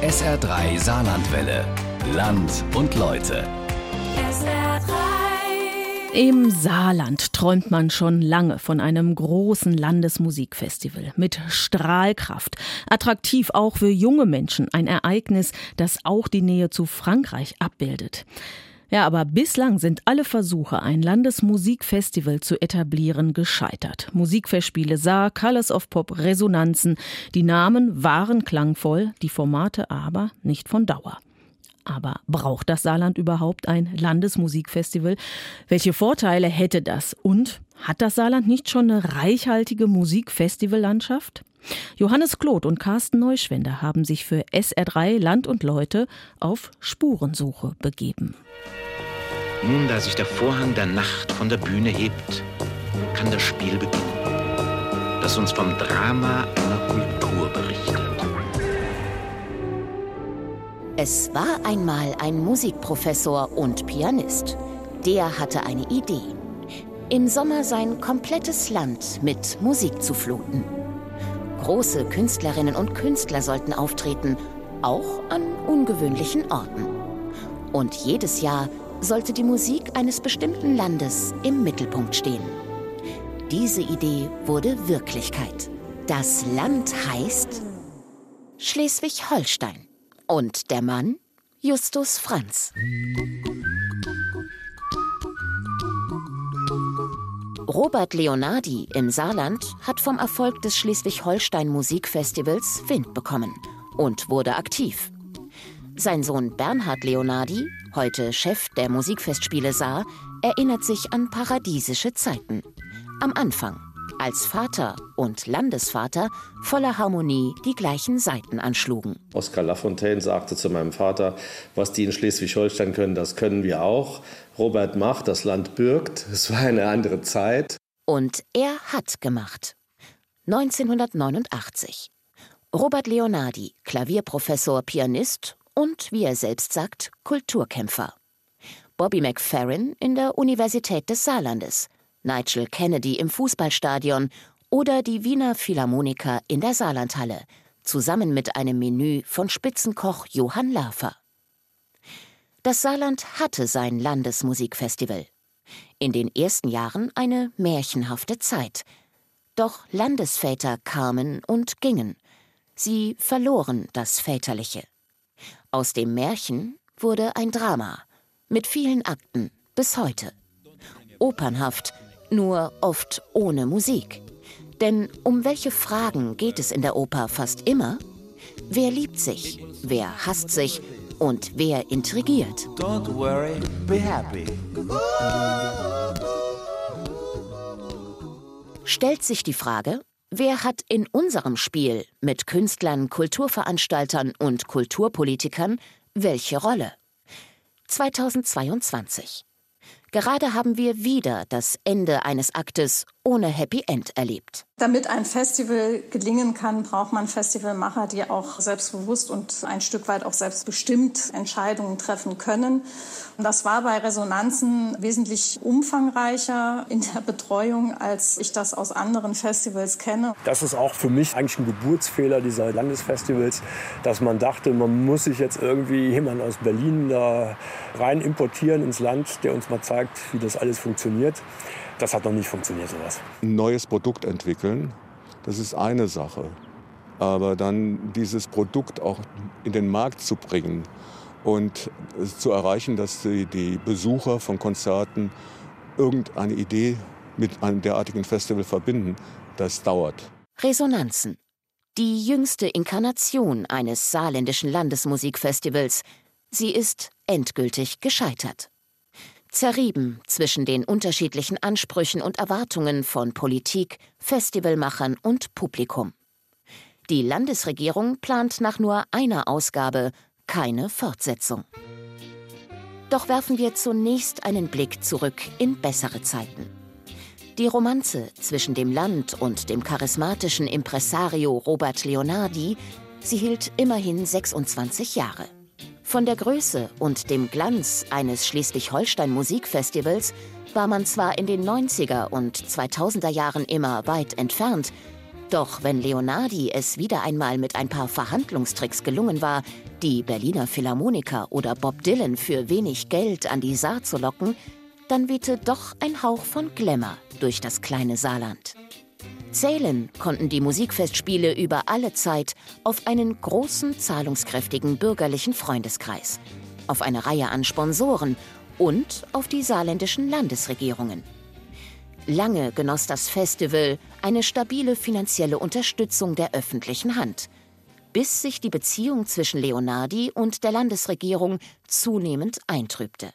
SR3 Saarlandwelle. Land und Leute. SR3. Im Saarland träumt man schon lange von einem großen Landesmusikfestival. Mit Strahlkraft. Attraktiv auch für junge Menschen. Ein Ereignis, das auch die Nähe zu Frankreich abbildet. Ja, aber bislang sind alle Versuche, ein Landesmusikfestival zu etablieren, gescheitert. Musikfestspiele Saar, Colours of Pop, Resonanzen. Die Namen waren klangvoll, die Formate aber nicht von Dauer. Aber braucht das Saarland überhaupt ein Landesmusikfestival? Welche Vorteile hätte das? Und hat das Saarland nicht schon eine reichhaltige Musikfestivallandschaft? Johannes Kloth und Carsten Neuschwender haben sich für SR3 Land und Leute auf Spurensuche begeben. Nun, da sich der Vorhang der Nacht von der Bühne hebt, kann das Spiel beginnen, das uns vom Drama einer Kultur berichtet. Es war einmal ein Musikprofessor und Pianist. Der hatte eine Idee: Im Sommer sein komplettes Land mit Musik zu fluten. Große Künstlerinnen und Künstler sollten auftreten, auch an ungewöhnlichen Orten. Und jedes Jahr sollte die Musik eines bestimmten Landes im Mittelpunkt stehen. Diese Idee wurde Wirklichkeit. Das Land heißt Schleswig-Holstein. Und der Mann? Justus Franz. Robert Leonardi im Saarland hat vom Erfolg des Schleswig-Holstein-Musikfestivals Wind bekommen und wurde aktiv. Sein Sohn Bernhard Leonardi, heute Chef der Musikfestspiele Saar, erinnert sich an paradiesische Zeiten. Am Anfang, als Vater und Landesvater voller Harmonie die gleichen Saiten anschlugen. Oskar Lafontaine sagte zu meinem Vater: Was die in Schleswig-Holstein können, das können wir auch. Robert macht, das Land bürgt. Es war eine andere Zeit. Und er hat gemacht. 1989. Robert Leonardi, Klavierprofessor, Pianist und, wie er selbst sagt, Kulturkämpfer. Bobby McFerrin in der Universität des Saarlandes, Nigel Kennedy im Fußballstadion oder die Wiener Philharmoniker in der Saarlandhalle, zusammen mit einem Menü von Spitzenkoch Johann Lafer. Das Saarland hatte sein Landesmusikfestival. In den ersten Jahren eine märchenhafte Zeit. Doch Landesväter kamen und gingen. Sie verloren das Väterliche. Aus dem Märchen wurde ein Drama. Mit vielen Akten bis heute. Opernhaft, nur oft ohne Musik. Denn um welche Fragen geht es in der Oper fast immer? Wer liebt sich? Wer hasst sich? Und wer intrigiert? Don't worry, be happy. Stellt sich die Frage, wer hat in unserem Spiel mit Künstlern, Kulturveranstaltern und Kulturpolitikern welche Rolle? 2022. Gerade haben wir wieder das Ende eines Aktes ohne Happy End erlebt. Damit ein Festival gelingen kann, braucht man Festivalmacher, die auch selbstbewusst und ein Stück weit auch selbstbestimmt Entscheidungen treffen können. Und das war bei Resonanzen wesentlich umfangreicher in der Betreuung, als ich das aus anderen Festivals kenne. Das ist auch für mich eigentlich ein Geburtsfehler dieser Landesfestivals, dass man dachte, man muss sich jetzt irgendwie jemanden aus Berlin da rein importieren ins Land, der uns mal zeigt, wie das alles funktioniert. Das hat noch nicht funktioniert, sowas. Ein neues Produkt entwickeln, das ist eine Sache. Aber dann dieses Produkt auch in den Markt zu bringen und zu erreichen, dass die Besucher von Konzerten irgendeine Idee mit einem derartigen Festival verbinden, das dauert. Resonanzen. Die jüngste Inkarnation eines saarländischen Landesmusikfestivals. Sie ist endgültig gescheitert. Zerrieben zwischen den unterschiedlichen Ansprüchen und Erwartungen von Politik, Festivalmachern und Publikum. Die Landesregierung plant nach nur einer Ausgabe keine Fortsetzung. Doch werfen wir zunächst einen Blick zurück in bessere Zeiten. Die Romanze zwischen dem Land und dem charismatischen Impresario Robert Leonardi, sie hielt immerhin 26 Jahre. Von der Größe und dem Glanz eines Schleswig-Holstein-Musikfestivals war man zwar in den 90er und 2000er Jahren immer weit entfernt, Doch wenn Leonardi es wieder einmal mit ein paar Verhandlungstricks gelungen war, die Berliner Philharmoniker oder Bob Dylan für wenig Geld an die Saar zu locken, dann wehte doch ein Hauch von Glamour durch das kleine Saarland. Zählen konnten die Musikfestspiele über alle Zeit auf einen großen, zahlungskräftigen bürgerlichen Freundeskreis, auf eine Reihe an Sponsoren und auf die saarländischen Landesregierungen. Lange genoss das Festival eine stabile finanzielle Unterstützung der öffentlichen Hand, bis sich die Beziehung zwischen Leonardi und der Landesregierung zunehmend eintrübte.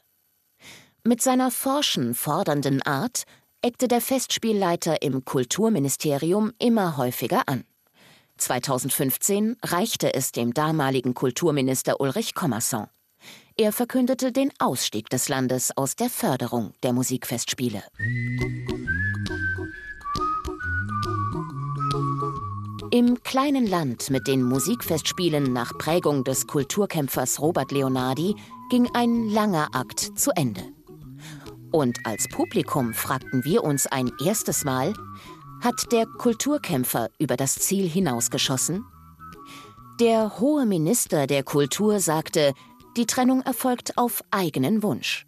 Mit seiner forschen, fordernden Art eckte der Festspielleiter im Kulturministerium immer häufiger an. 2015 reichte es dem damaligen Kulturminister Ulrich Commerçon. Er verkündete den Ausstieg des Landes aus der Förderung der Musikfestspiele. Im kleinen Land mit den Musikfestspielen nach Prägung des Kulturkämpfers Robert Leonardi ging ein langer Akt zu Ende. Und als Publikum fragten wir uns ein erstes Mal, hat der Kulturkämpfer über das Ziel hinausgeschossen? Der hohe Minister der Kultur sagte, die Trennung erfolgt auf eigenen Wunsch.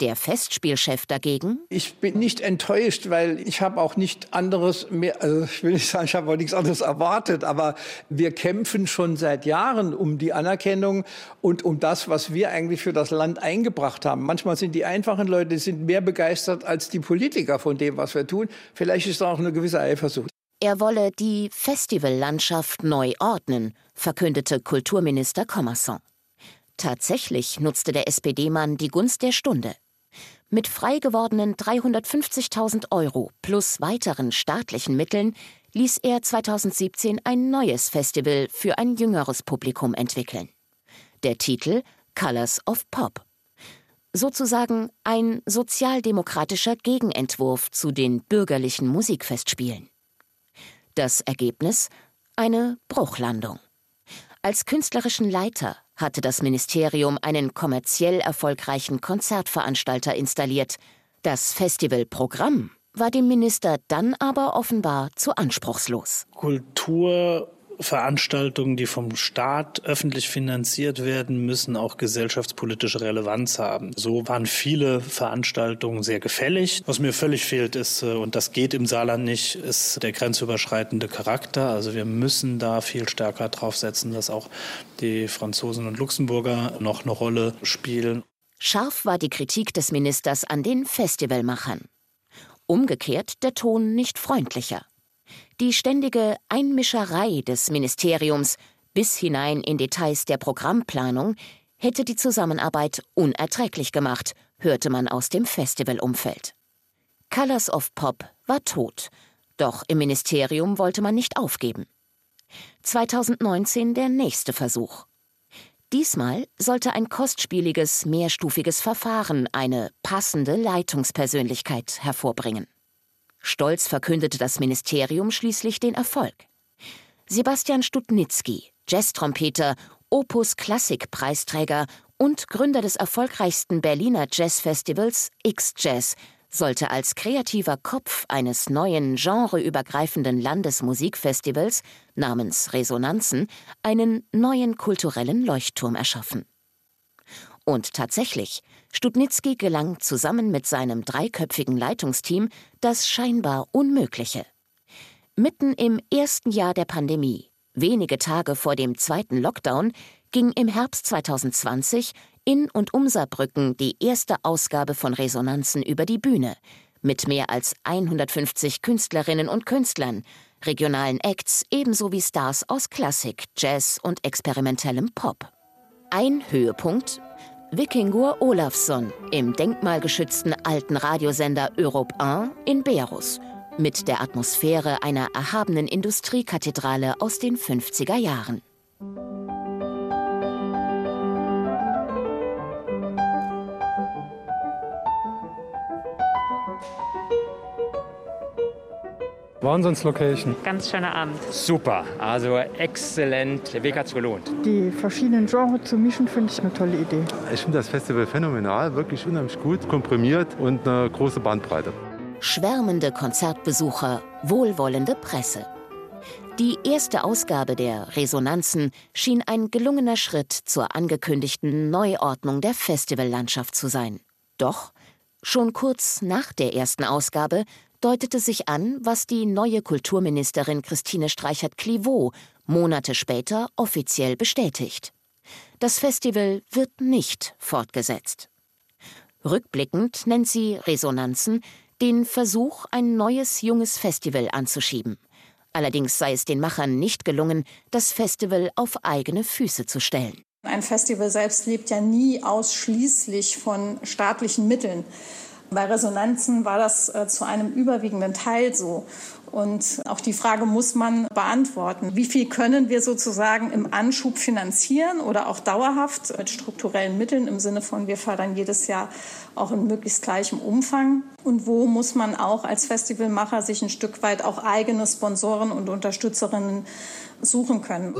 Der Festspielchef dagegen? Ich bin nicht enttäuscht, weil ich habe auch nicht anderes mehr, also ich will nicht sagen, ich habe auch nichts anderes erwartet, aber wir kämpfen schon seit Jahren um die Anerkennung und um das, was wir eigentlich für das Land eingebracht haben. Manchmal sind die einfachen Leute, die sind mehr begeistert als die Politiker von dem, was wir tun. Vielleicht ist da auch eine gewisse Eifersucht. Er wolle die Festivallandschaft neu ordnen, verkündete Kulturminister Commerçon. Tatsächlich nutzte der SPD-Mann die Gunst der Stunde. Mit frei gewordenen 350.000 € plus weiteren staatlichen Mitteln ließ er 2017 ein neues Festival für ein jüngeres Publikum entwickeln. Der Titel Colours of Pop. Sozusagen ein sozialdemokratischer Gegenentwurf zu den bürgerlichen Musikfestspielen. Das Ergebnis? Eine Bruchlandung. Als künstlerischen Leiter hatte das Ministerium einen kommerziell erfolgreichen Konzertveranstalter installiert. Das Festivalprogramm war dem Minister dann aber offenbar zu anspruchslos. Kulturveranstaltungen, die vom Staat öffentlich finanziert werden, müssen auch gesellschaftspolitische Relevanz haben. So waren viele Veranstaltungen sehr gefällig. Was mir völlig fehlt ist, und das geht im Saarland nicht, ist der grenzüberschreitende Charakter. Also wir müssen da viel stärker drauf setzen, dass auch die Franzosen und Luxemburger noch eine Rolle spielen. Scharf war die Kritik des Ministers an den Festivalmachern. Umgekehrt der Ton nicht freundlicher. Die ständige Einmischerei des Ministeriums bis hinein in Details der Programmplanung hätte die Zusammenarbeit unerträglich gemacht, hörte man aus dem Festivalumfeld. Colours of Pop war tot, doch im Ministerium wollte man nicht aufgeben. 2019 der nächste Versuch. Diesmal sollte ein kostspieliges, mehrstufiges Verfahren eine passende Leitungspersönlichkeit hervorbringen. Stolz verkündete das Ministerium schließlich den Erfolg. Sebastian Studnitzky, Jazztrompeter, Opus Klassik Preisträger und Gründer des erfolgreichsten Berliner Jazzfestivals X-Jazz, sollte als kreativer Kopf eines neuen genreübergreifenden Landesmusikfestivals namens Resonanzen einen neuen kulturellen Leuchtturm erschaffen. Und tatsächlich, Studnitzky gelang zusammen mit seinem dreiköpfigen Leitungsteam das scheinbar Unmögliche. Mitten im ersten Jahr der Pandemie, wenige Tage vor dem zweiten Lockdown, ging im Herbst 2020 in und um Saarbrücken die erste Ausgabe von Resonanzen über die Bühne, mit mehr als 150 Künstlerinnen und Künstlern, regionalen Acts ebenso wie Stars aus Klassik, Jazz und experimentellem Pop. Ein Höhepunkt: Vikingur Olafsson im denkmalgeschützten alten Radiosender Europe 1 in Berus mit der Atmosphäre einer erhabenen Industriekathedrale aus den 50er Jahren. Wahnsinns-Location. Ganz schöner Abend. Super, also exzellent. Der Weg hat es gelohnt. Die verschiedenen Genres zu mischen, finde ich eine tolle Idee. Ich finde das Festival phänomenal, wirklich unheimlich gut, komprimiert und eine große Bandbreite. Schwärmende Konzertbesucher, wohlwollende Presse. Die erste Ausgabe der Resonanzen schien ein gelungener Schritt zur angekündigten Neuordnung der Festivallandschaft zu sein. Doch schon kurz nach der ersten Ausgabe deutete sich an, was die neue Kulturministerin Christine Streichert-Cliveau Monate später offiziell bestätigt. Das Festival wird nicht fortgesetzt. Rückblickend nennt sie Resonanzen den Versuch, ein neues, junges Festival anzuschieben. Allerdings sei es den Machern nicht gelungen, das Festival auf eigene Füße zu stellen. Ein Festival selbst lebt ja nie ausschließlich von staatlichen Mitteln. Bei Resonanzen war das zu einem überwiegenden Teil so. Und auch die Frage muss man beantworten. Wie viel können wir sozusagen im Anschub finanzieren oder auch dauerhaft mit strukturellen Mitteln im Sinne von wir fördern jedes Jahr auch in möglichst gleichem Umfang? Und wo muss man auch als Festivalmacher sich ein Stück weit auch eigene Sponsoren und Unterstützerinnen suchen können?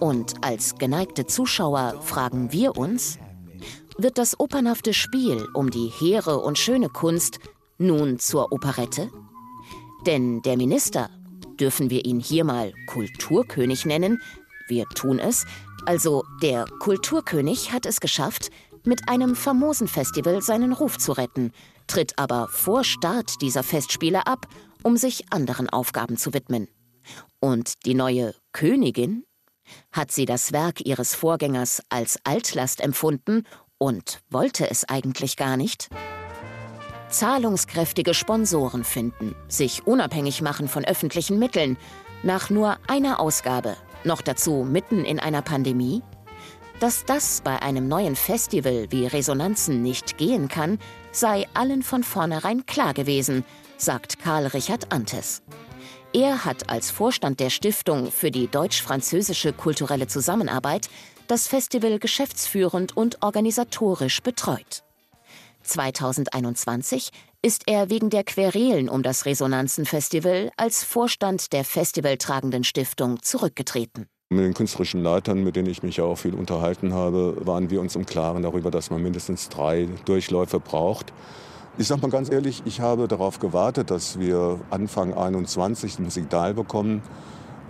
Und als geneigte Zuschauer fragen wir uns, wird das opernhafte Spiel um die hehre und schöne Kunst nun zur Operette? Denn der Minister, dürfen wir ihn hier mal Kulturkönig nennen? Wir tun es. Also der Kulturkönig hat es geschafft, mit einem famosen Festival seinen Ruf zu retten, tritt aber vor Start dieser Festspiele ab, um sich anderen Aufgaben zu widmen. Und die neue Königin? Hat sie das Werk ihres Vorgängers als Altlast empfunden und wollte es eigentlich gar nicht? Zahlungskräftige Sponsoren finden, sich unabhängig machen von öffentlichen Mitteln, nach nur einer Ausgabe, noch dazu mitten in einer Pandemie? Dass das bei einem neuen Festival wie Resonanzen nicht gehen kann, sei allen von vornherein klar gewesen, sagt Karl-Richard Antes. Er hat als Vorstand der Stiftung für die deutsch-französische kulturelle Zusammenarbeit das Festival geschäftsführend und organisatorisch betreut. 2021 ist er wegen der Querelen um das Resonanzen-Festival als Vorstand der festivaltragenden Stiftung zurückgetreten. Mit den künstlerischen Leitern, mit denen ich mich ja auch viel unterhalten habe, waren wir uns im Klaren darüber, dass man mindestens 3 Durchläufe braucht. Ich sage mal ganz ehrlich, ich habe darauf gewartet, dass wir Anfang 21 ein Signal bekommen,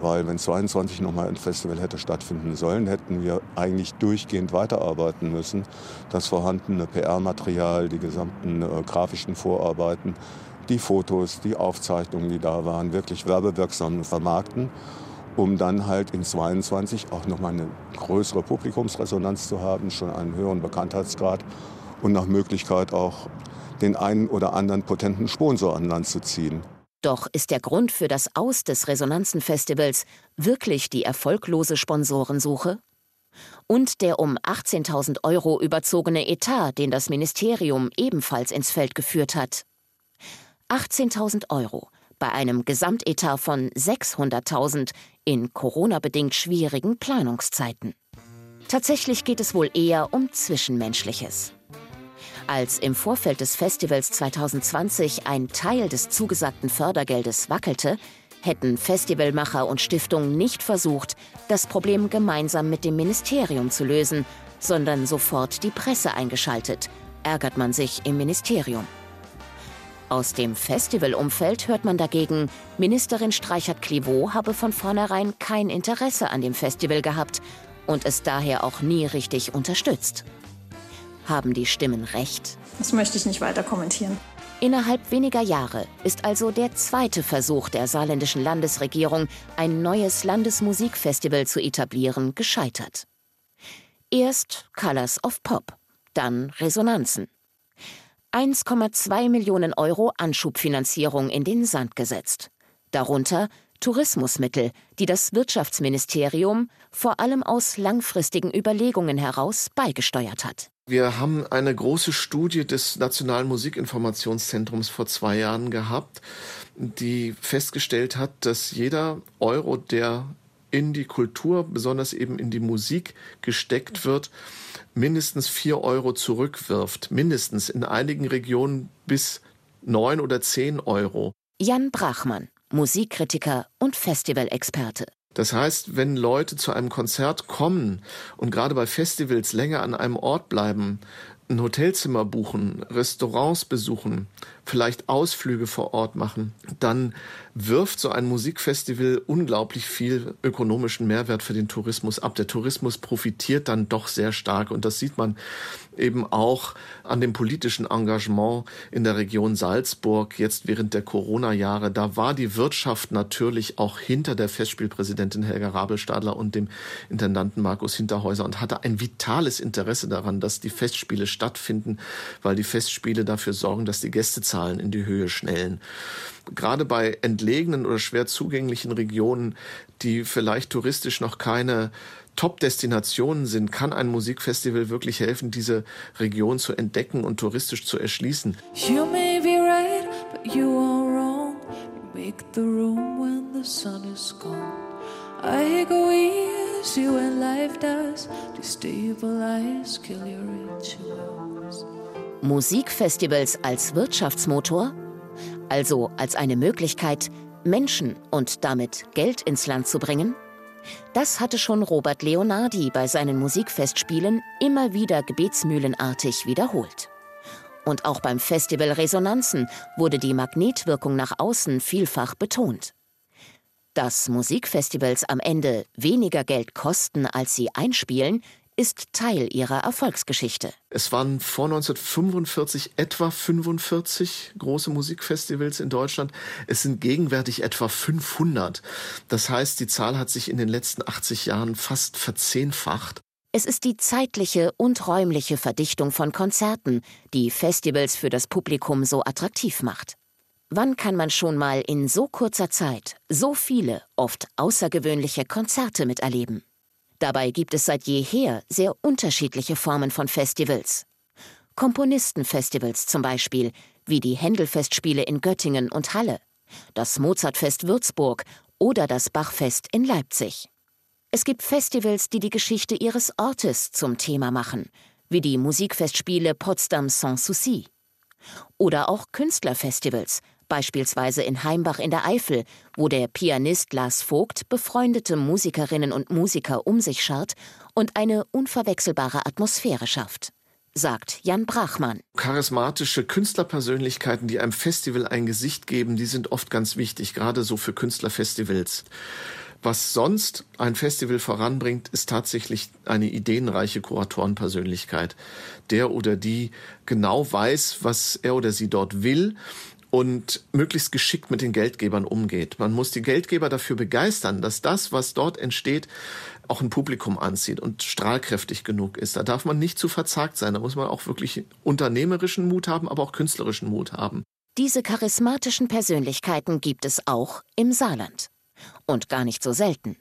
weil wenn 22 nochmal ein Festival hätte stattfinden sollen, hätten wir eigentlich durchgehend weiterarbeiten müssen. Das vorhandene PR-Material, die gesamten grafischen Vorarbeiten, die Fotos, die Aufzeichnungen, die da waren, wirklich werbewirksam vermarkten, um dann halt in 22 auch nochmal eine größere Publikumsresonanz zu haben, schon einen höheren Bekanntheitsgrad und nach Möglichkeit auch den einen oder anderen potenten Sponsor an Land zu ziehen. Doch ist der Grund für das Aus des Resonanzenfestivals wirklich die erfolglose Sponsorensuche? Und der um 18.000 € überzogene Etat, den das Ministerium ebenfalls ins Feld geführt hat. 18.000 € bei einem Gesamtetat von 600.000 in Corona-bedingt schwierigen Planungszeiten. Tatsächlich geht es wohl eher um Zwischenmenschliches. Als im Vorfeld des Festivals 2020 ein Teil des zugesagten Fördergeldes wackelte, hätten Festivalmacher und Stiftung nicht versucht, das Problem gemeinsam mit dem Ministerium zu lösen, sondern sofort die Presse eingeschaltet, ärgert man sich im Ministerium. Aus dem Festivalumfeld hört man dagegen, Ministerin Streichert-Cliveau habe von vornherein kein Interesse an dem Festival gehabt und es daher auch nie richtig unterstützt. Haben die Stimmen recht? Das möchte ich nicht weiter kommentieren. Innerhalb weniger Jahre ist also der zweite Versuch der saarländischen Landesregierung, ein neues Landesmusikfestival zu etablieren, gescheitert. Erst Colours of Pop, dann Resonanzen. 1,2 Millionen € Anschubfinanzierung in den Sand gesetzt. Darunter Tourismusmittel, die das Wirtschaftsministerium vor allem aus langfristigen Überlegungen heraus beigesteuert hat. Wir haben eine große Studie des Nationalen Musikinformationszentrums vor 2 Jahren gehabt, die festgestellt hat, dass jeder Euro, der in die Kultur, besonders eben in die Musik gesteckt wird, mindestens 4 € zurückwirft. Mindestens in einigen Regionen bis 9 oder 10 €. Jan Brachmann, Musikkritiker und Festivalexperte. Das heißt, wenn Leute zu einem Konzert kommen und gerade bei Festivals länger an einem Ort bleiben, ein Hotelzimmer buchen, Restaurants besuchen, vielleicht Ausflüge vor Ort machen, dann wirft so ein Musikfestival unglaublich viel ökonomischen Mehrwert für den Tourismus ab. Der Tourismus profitiert dann doch sehr stark und das sieht man eben auch an dem politischen Engagement in der Region Salzburg jetzt während der Corona-Jahre. Da war die Wirtschaft natürlich auch hinter der Festspielpräsidentin Helga Rabel-Stadler und dem Intendanten Markus Hinterhäuser und hatte ein vitales Interesse daran, dass die Festspiele stattfinden, weil die Festspiele dafür sorgen, dass die Gästezahlen in die Höhe schnellen. Gerade bei entlegenen oder schwer zugänglichen Regionen, die vielleicht touristisch noch keine Top-Destinationen sind, kann ein Musikfestival wirklich helfen, diese Region zu entdecken und touristisch zu erschließen. You may be right, but you are wrong. You make the room when the sun is gone. I go easy when life does. Destabilize, kill your rituals. Musikfestivals als Wirtschaftsmotor? Also als eine Möglichkeit, Menschen und damit Geld ins Land zu bringen? Das hatte schon Robert Leonardi bei seinen Musikfestspielen immer wieder gebetsmühlenartig wiederholt. Und auch beim Festival Resonanzen wurde die Magnetwirkung nach außen vielfach betont. Dass Musikfestivals am Ende weniger Geld kosten, als sie einspielen, ist Teil ihrer Erfolgsgeschichte. Es waren vor 1945 etwa 45 große Musikfestivals in Deutschland. Es sind gegenwärtig etwa 500. Das heißt, die Zahl hat sich in den letzten 80 Jahren fast verzehnfacht. Es ist die zeitliche und räumliche Verdichtung von Konzerten, die Festivals für das Publikum so attraktiv macht. Wann kann man schon mal in so kurzer Zeit so viele, oft außergewöhnliche Konzerte miterleben? Dabei gibt es seit jeher sehr unterschiedliche Formen von Festivals. Komponistenfestivals zum Beispiel, wie die Händelfestspiele in Göttingen und Halle, das Mozartfest Würzburg oder das Bachfest in Leipzig. Es gibt Festivals, die die Geschichte ihres Ortes zum Thema machen, wie die Musikfestspiele Potsdam Sans Souci. Oder auch Künstlerfestivals, beispielsweise in Heimbach in der Eifel, wo der Pianist Lars Vogt befreundete Musikerinnen und Musiker um sich schart und eine unverwechselbare Atmosphäre schafft, sagt Jan Brachmann. Charismatische Künstlerpersönlichkeiten, die einem Festival ein Gesicht geben, die sind oft ganz wichtig, gerade so für Künstlerfestivals. Was sonst ein Festival voranbringt, ist tatsächlich eine ideenreiche Kuratorenpersönlichkeit. Der oder die genau weiß, was er oder sie dort will und möglichst geschickt mit den Geldgebern umgeht. Man muss die Geldgeber dafür begeistern, dass das, was dort entsteht, auch ein Publikum anzieht und strahlkräftig genug ist. Da darf man nicht zu verzagt sein. Da muss man auch wirklich unternehmerischen Mut haben, aber auch künstlerischen Mut haben. Diese charismatischen Persönlichkeiten gibt es auch im Saarland. Und gar nicht so selten.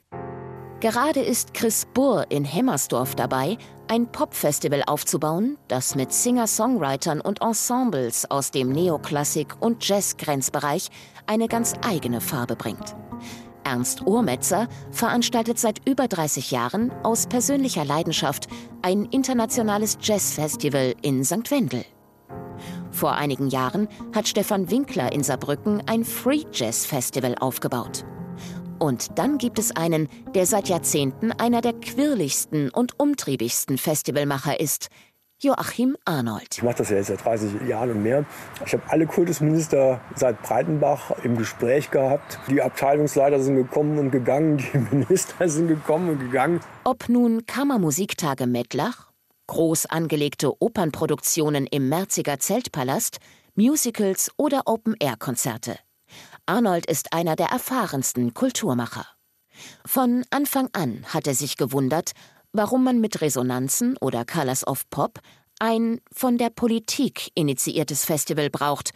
Gerade ist Chris Burr in Hemmersdorf dabei, ein Popfestival aufzubauen, das mit Singer-Songwritern und Ensembles aus dem Neoklassik- und Jazz-Grenzbereich eine ganz eigene Farbe bringt. Ernst Urmetzer veranstaltet seit über 30 Jahren aus persönlicher Leidenschaft ein internationales Jazzfestival in St. Wendel. Vor einigen Jahren hat Stefan Winkler in Saarbrücken ein Free-Jazz-Festival aufgebaut. Und dann gibt es einen, der seit Jahrzehnten einer der quirligsten und umtriebigsten Festivalmacher ist, Joachim Arnold. Ich mache das ja jetzt seit 30 Jahren und mehr. Ich habe alle Kultusminister seit Breitenbach im Gespräch gehabt. Die Abteilungsleiter sind gekommen und gegangen, die Minister sind gekommen und gegangen. Ob nun Kammermusiktage Mettlach, groß angelegte Opernproduktionen im Merziger Zeltpalast, Musicals oder Open-Air-Konzerte. Arnold ist einer der erfahrensten Kulturmacher. Von Anfang an hat er sich gewundert, warum man mit Resonanzen oder Colours of Pop ein von der Politik initiiertes Festival braucht,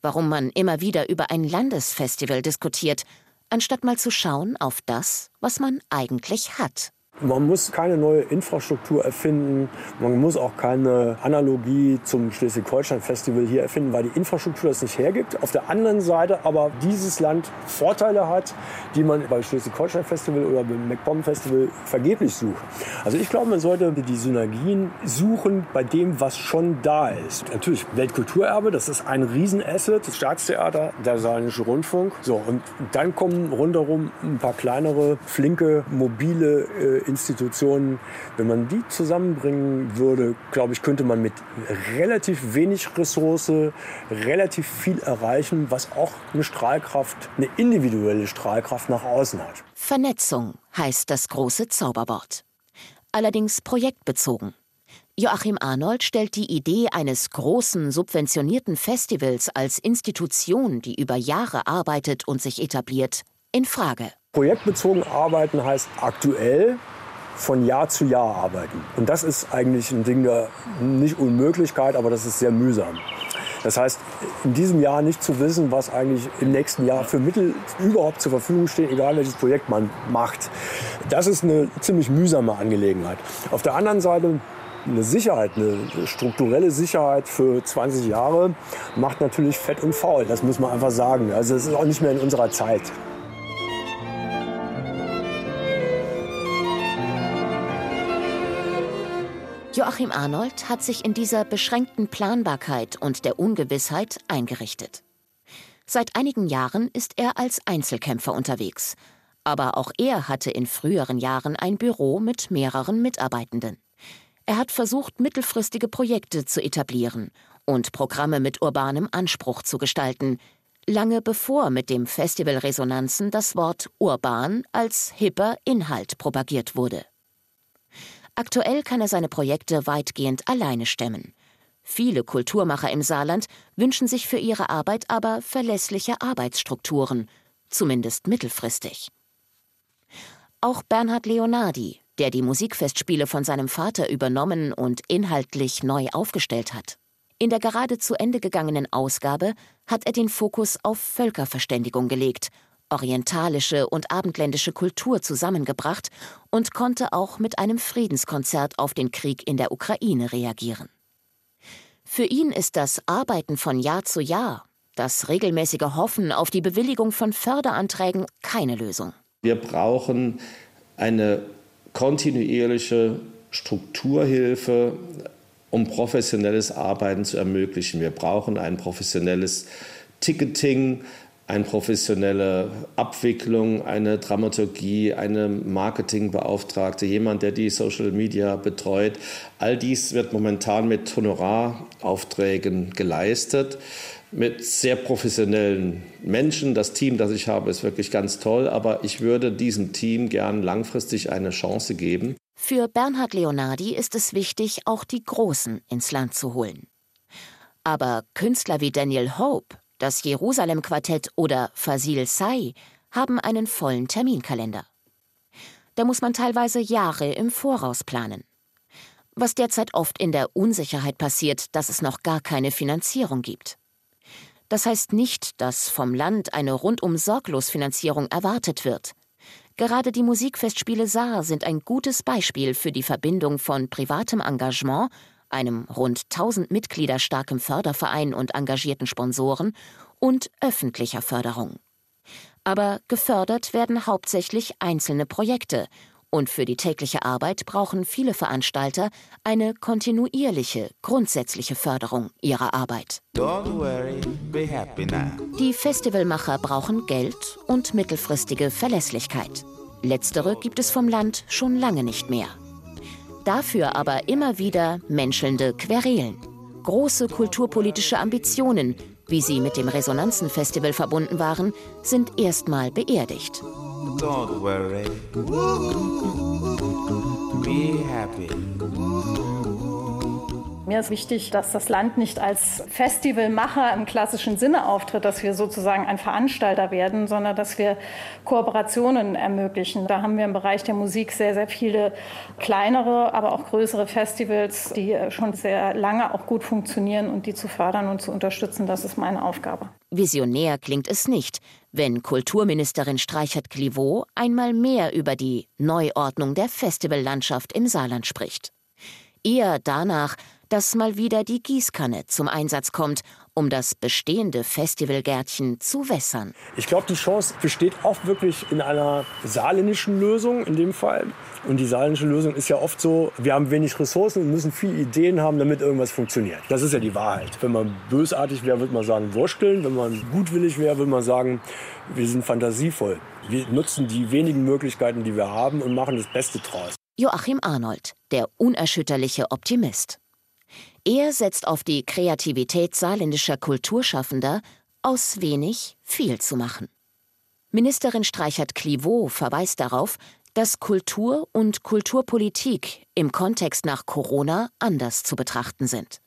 warum man immer wieder über ein Landesfestival diskutiert, anstatt mal zu schauen auf das, was man eigentlich hat. Man muss keine neue Infrastruktur erfinden, man muss auch keine Analogie zum Schleswig-Holstein-Festival hier erfinden, weil die Infrastruktur das nicht hergibt. Auf der anderen Seite aber dieses Land Vorteile hat, die man beim Schleswig-Holstein-Festival oder beim MacPom-Festival vergeblich sucht. Also ich glaube, man sollte die Synergien suchen bei dem, was schon da ist. Natürlich Weltkulturerbe, das ist ein Riesenasset, das Staatstheater, der Saarländische Rundfunk. So, und dann kommen rundherum ein paar kleinere, flinke, mobile Institutionen. Wenn man die zusammenbringen würde, glaube ich, könnte man mit relativ wenig Ressource relativ viel erreichen, was auch eine Strahlkraft, eine individuelle Strahlkraft nach außen hat. Vernetzung heißt das große Zauberwort. Allerdings projektbezogen. Joachim Arnold stellt die Idee eines großen, subventionierten Festivals als Institution, die über Jahre arbeitet und sich etabliert, in Frage. Projektbezogen arbeiten heißt aktuell von Jahr zu Jahr arbeiten. Und das ist eigentlich ein Ding der nicht Unmöglichkeit, aber das ist sehr mühsam. Das heißt, in diesem Jahr nicht zu wissen, was eigentlich im nächsten Jahr für Mittel überhaupt zur Verfügung stehen, egal welches Projekt man macht. Das ist eine ziemlich mühsame Angelegenheit. Auf der anderen Seite eine Sicherheit, eine strukturelle Sicherheit für 20 Jahre macht natürlich fett und faul. Das muss man einfach sagen. Also es ist auch nicht mehr in unserer Zeit. Joachim Arnold hat sich in dieser beschränkten Planbarkeit und der Ungewissheit eingerichtet. Seit einigen Jahren ist er als Einzelkämpfer unterwegs. Aber auch er hatte in früheren Jahren ein Büro mit mehreren Mitarbeitenden. Er hat versucht, mittelfristige Projekte zu etablieren und Programme mit urbanem Anspruch zu gestalten, lange bevor mit dem Festival Resonanzen das Wort urban als hipper Inhalt propagiert wurde. Aktuell kann er seine Projekte weitgehend alleine stemmen. Viele Kulturmacher im Saarland wünschen sich für ihre Arbeit aber verlässliche Arbeitsstrukturen, zumindest mittelfristig. Auch Bernhard Leonardi, der die Musikfestspiele von seinem Vater übernommen und inhaltlich neu aufgestellt hat. In der gerade zu Ende gegangenen Ausgabe hat er den Fokus auf Völkerverständigung gelegt, orientalische und abendländische Kultur zusammengebracht und konnte auch mit einem Friedenskonzert auf den Krieg in der Ukraine reagieren. Für ihn ist das Arbeiten von Jahr zu Jahr, das regelmäßige Hoffen auf die Bewilligung von Förderanträgen keine Lösung. Wir brauchen eine kontinuierliche Strukturhilfe, um professionelles Arbeiten zu ermöglichen. Wir brauchen ein professionelles Ticketing, eine professionelle Abwicklung, eine Dramaturgie, eine Marketingbeauftragte, jemand, der die Social Media betreut. All dies wird momentan mit Honoraraufträgen geleistet, mit sehr professionellen Menschen. Das Team, das ich habe, ist wirklich ganz toll, aber ich würde diesem Team gern langfristig eine Chance geben. Für Bernhard Leonardi ist es wichtig, auch die Großen ins Land zu holen. Aber Künstler wie Daniel Hope, das Jerusalem-Quartett oder Fazil Say haben einen vollen Terminkalender. Da muss man teilweise Jahre im Voraus planen. Was derzeit oft in der Unsicherheit passiert, dass es noch gar keine Finanzierung gibt. Das heißt nicht, dass vom Land eine rundum sorglos Finanzierung erwartet wird. Gerade die Musikfestspiele Saar sind ein gutes Beispiel für die Verbindung von privatem Engagement, einem rund 1000 Mitglieder starken Förderverein und engagierten Sponsoren und öffentlicher Förderung. Aber gefördert werden hauptsächlich einzelne Projekte und für die tägliche Arbeit brauchen viele Veranstalter eine kontinuierliche, grundsätzliche Förderung ihrer Arbeit. Don't worry, be happy now. Die Festivalmacher brauchen Geld und mittelfristige Verlässlichkeit. Letztere gibt es vom Land schon lange nicht mehr. Dafür aber immer wieder menschelnde Querelen. Große kulturpolitische Ambitionen, wie sie mit dem Resonanzenfestival verbunden waren, sind erstmal beerdigt. Don't worry. Be happy. Mir ist wichtig, dass das Land nicht als Festivalmacher im klassischen Sinne auftritt, dass wir sozusagen ein Veranstalter werden, sondern dass wir Kooperationen ermöglichen. Da haben wir im Bereich der Musik sehr, sehr viele kleinere, aber auch größere Festivals, die schon sehr lange auch gut funktionieren, und die zu fördern und zu unterstützen, das ist meine Aufgabe. Visionär klingt es nicht, wenn Kulturministerin Streichert-Cliveau einmal mehr über die Neuordnung der Festivallandschaft im Saarland spricht. Eher danach, dass mal wieder die Gießkanne zum Einsatz kommt, um das bestehende Festivalgärtchen zu wässern. Ich glaube, die Chance besteht auch wirklich in einer saarländischen Lösung in dem Fall. Und die saarländische Lösung ist ja oft so, wir haben wenig Ressourcen und müssen viele Ideen haben, damit irgendwas funktioniert. Das ist ja die Wahrheit. Wenn man bösartig wäre, würde man sagen, wursteln. Wenn man gutwillig wäre, würde man sagen, wir sind fantasievoll. Wir nutzen die wenigen Möglichkeiten, die wir haben, und machen das Beste draus. Joachim Arnold, der unerschütterliche Optimist. Er setzt auf die Kreativität saarländischer Kulturschaffender, aus wenig viel zu machen. Ministerin Streichert-Cliveau verweist darauf, dass Kultur und Kulturpolitik im Kontext nach Corona anders zu betrachten sind.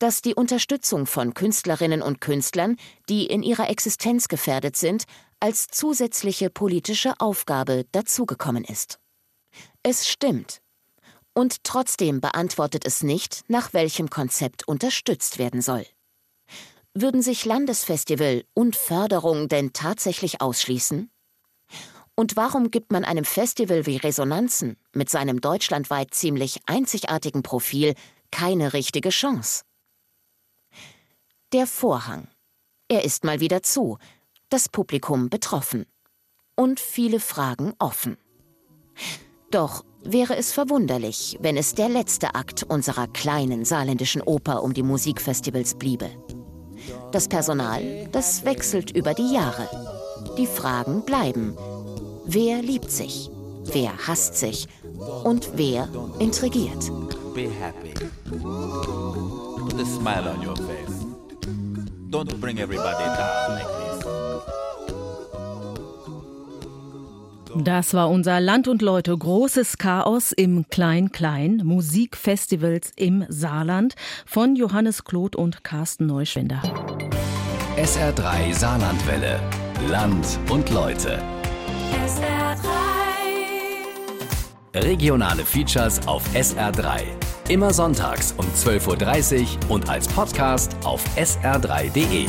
Dass die Unterstützung von Künstlerinnen und Künstlern, die in ihrer Existenz gefährdet sind, als zusätzliche politische Aufgabe dazugekommen ist. Es stimmt. Und trotzdem beantwortet es nicht, nach welchem Konzept unterstützt werden soll. Würden sich Landesfestival und Förderung denn tatsächlich ausschließen? Und warum gibt man einem Festival wie Resonanzen mit seinem deutschlandweit ziemlich einzigartigen Profil keine richtige Chance? Der Vorhang. Er ist mal wieder zu, das Publikum betroffen und viele Fragen offen. Doch wäre es verwunderlich, wenn es der letzte Akt unserer kleinen saarländischen Oper um die Musikfestivals bliebe. Das Personal, das wechselt über die Jahre. Die Fragen bleiben. Wer liebt sich? Wer hasst sich? Und wer intrigiert? Be happy. Put a smile on your face. Don't bring everybody down like this. Das war unser Land und Leute. Großes Chaos im Klein-Klein. Musikfestivals im Saarland von Johannes Kloth und Carsten Neuschwender. SR3 Saarlandwelle. Land und Leute. SR3. Regionale Features auf SR3. Immer sonntags um 12.30 Uhr und als Podcast auf sr3.de.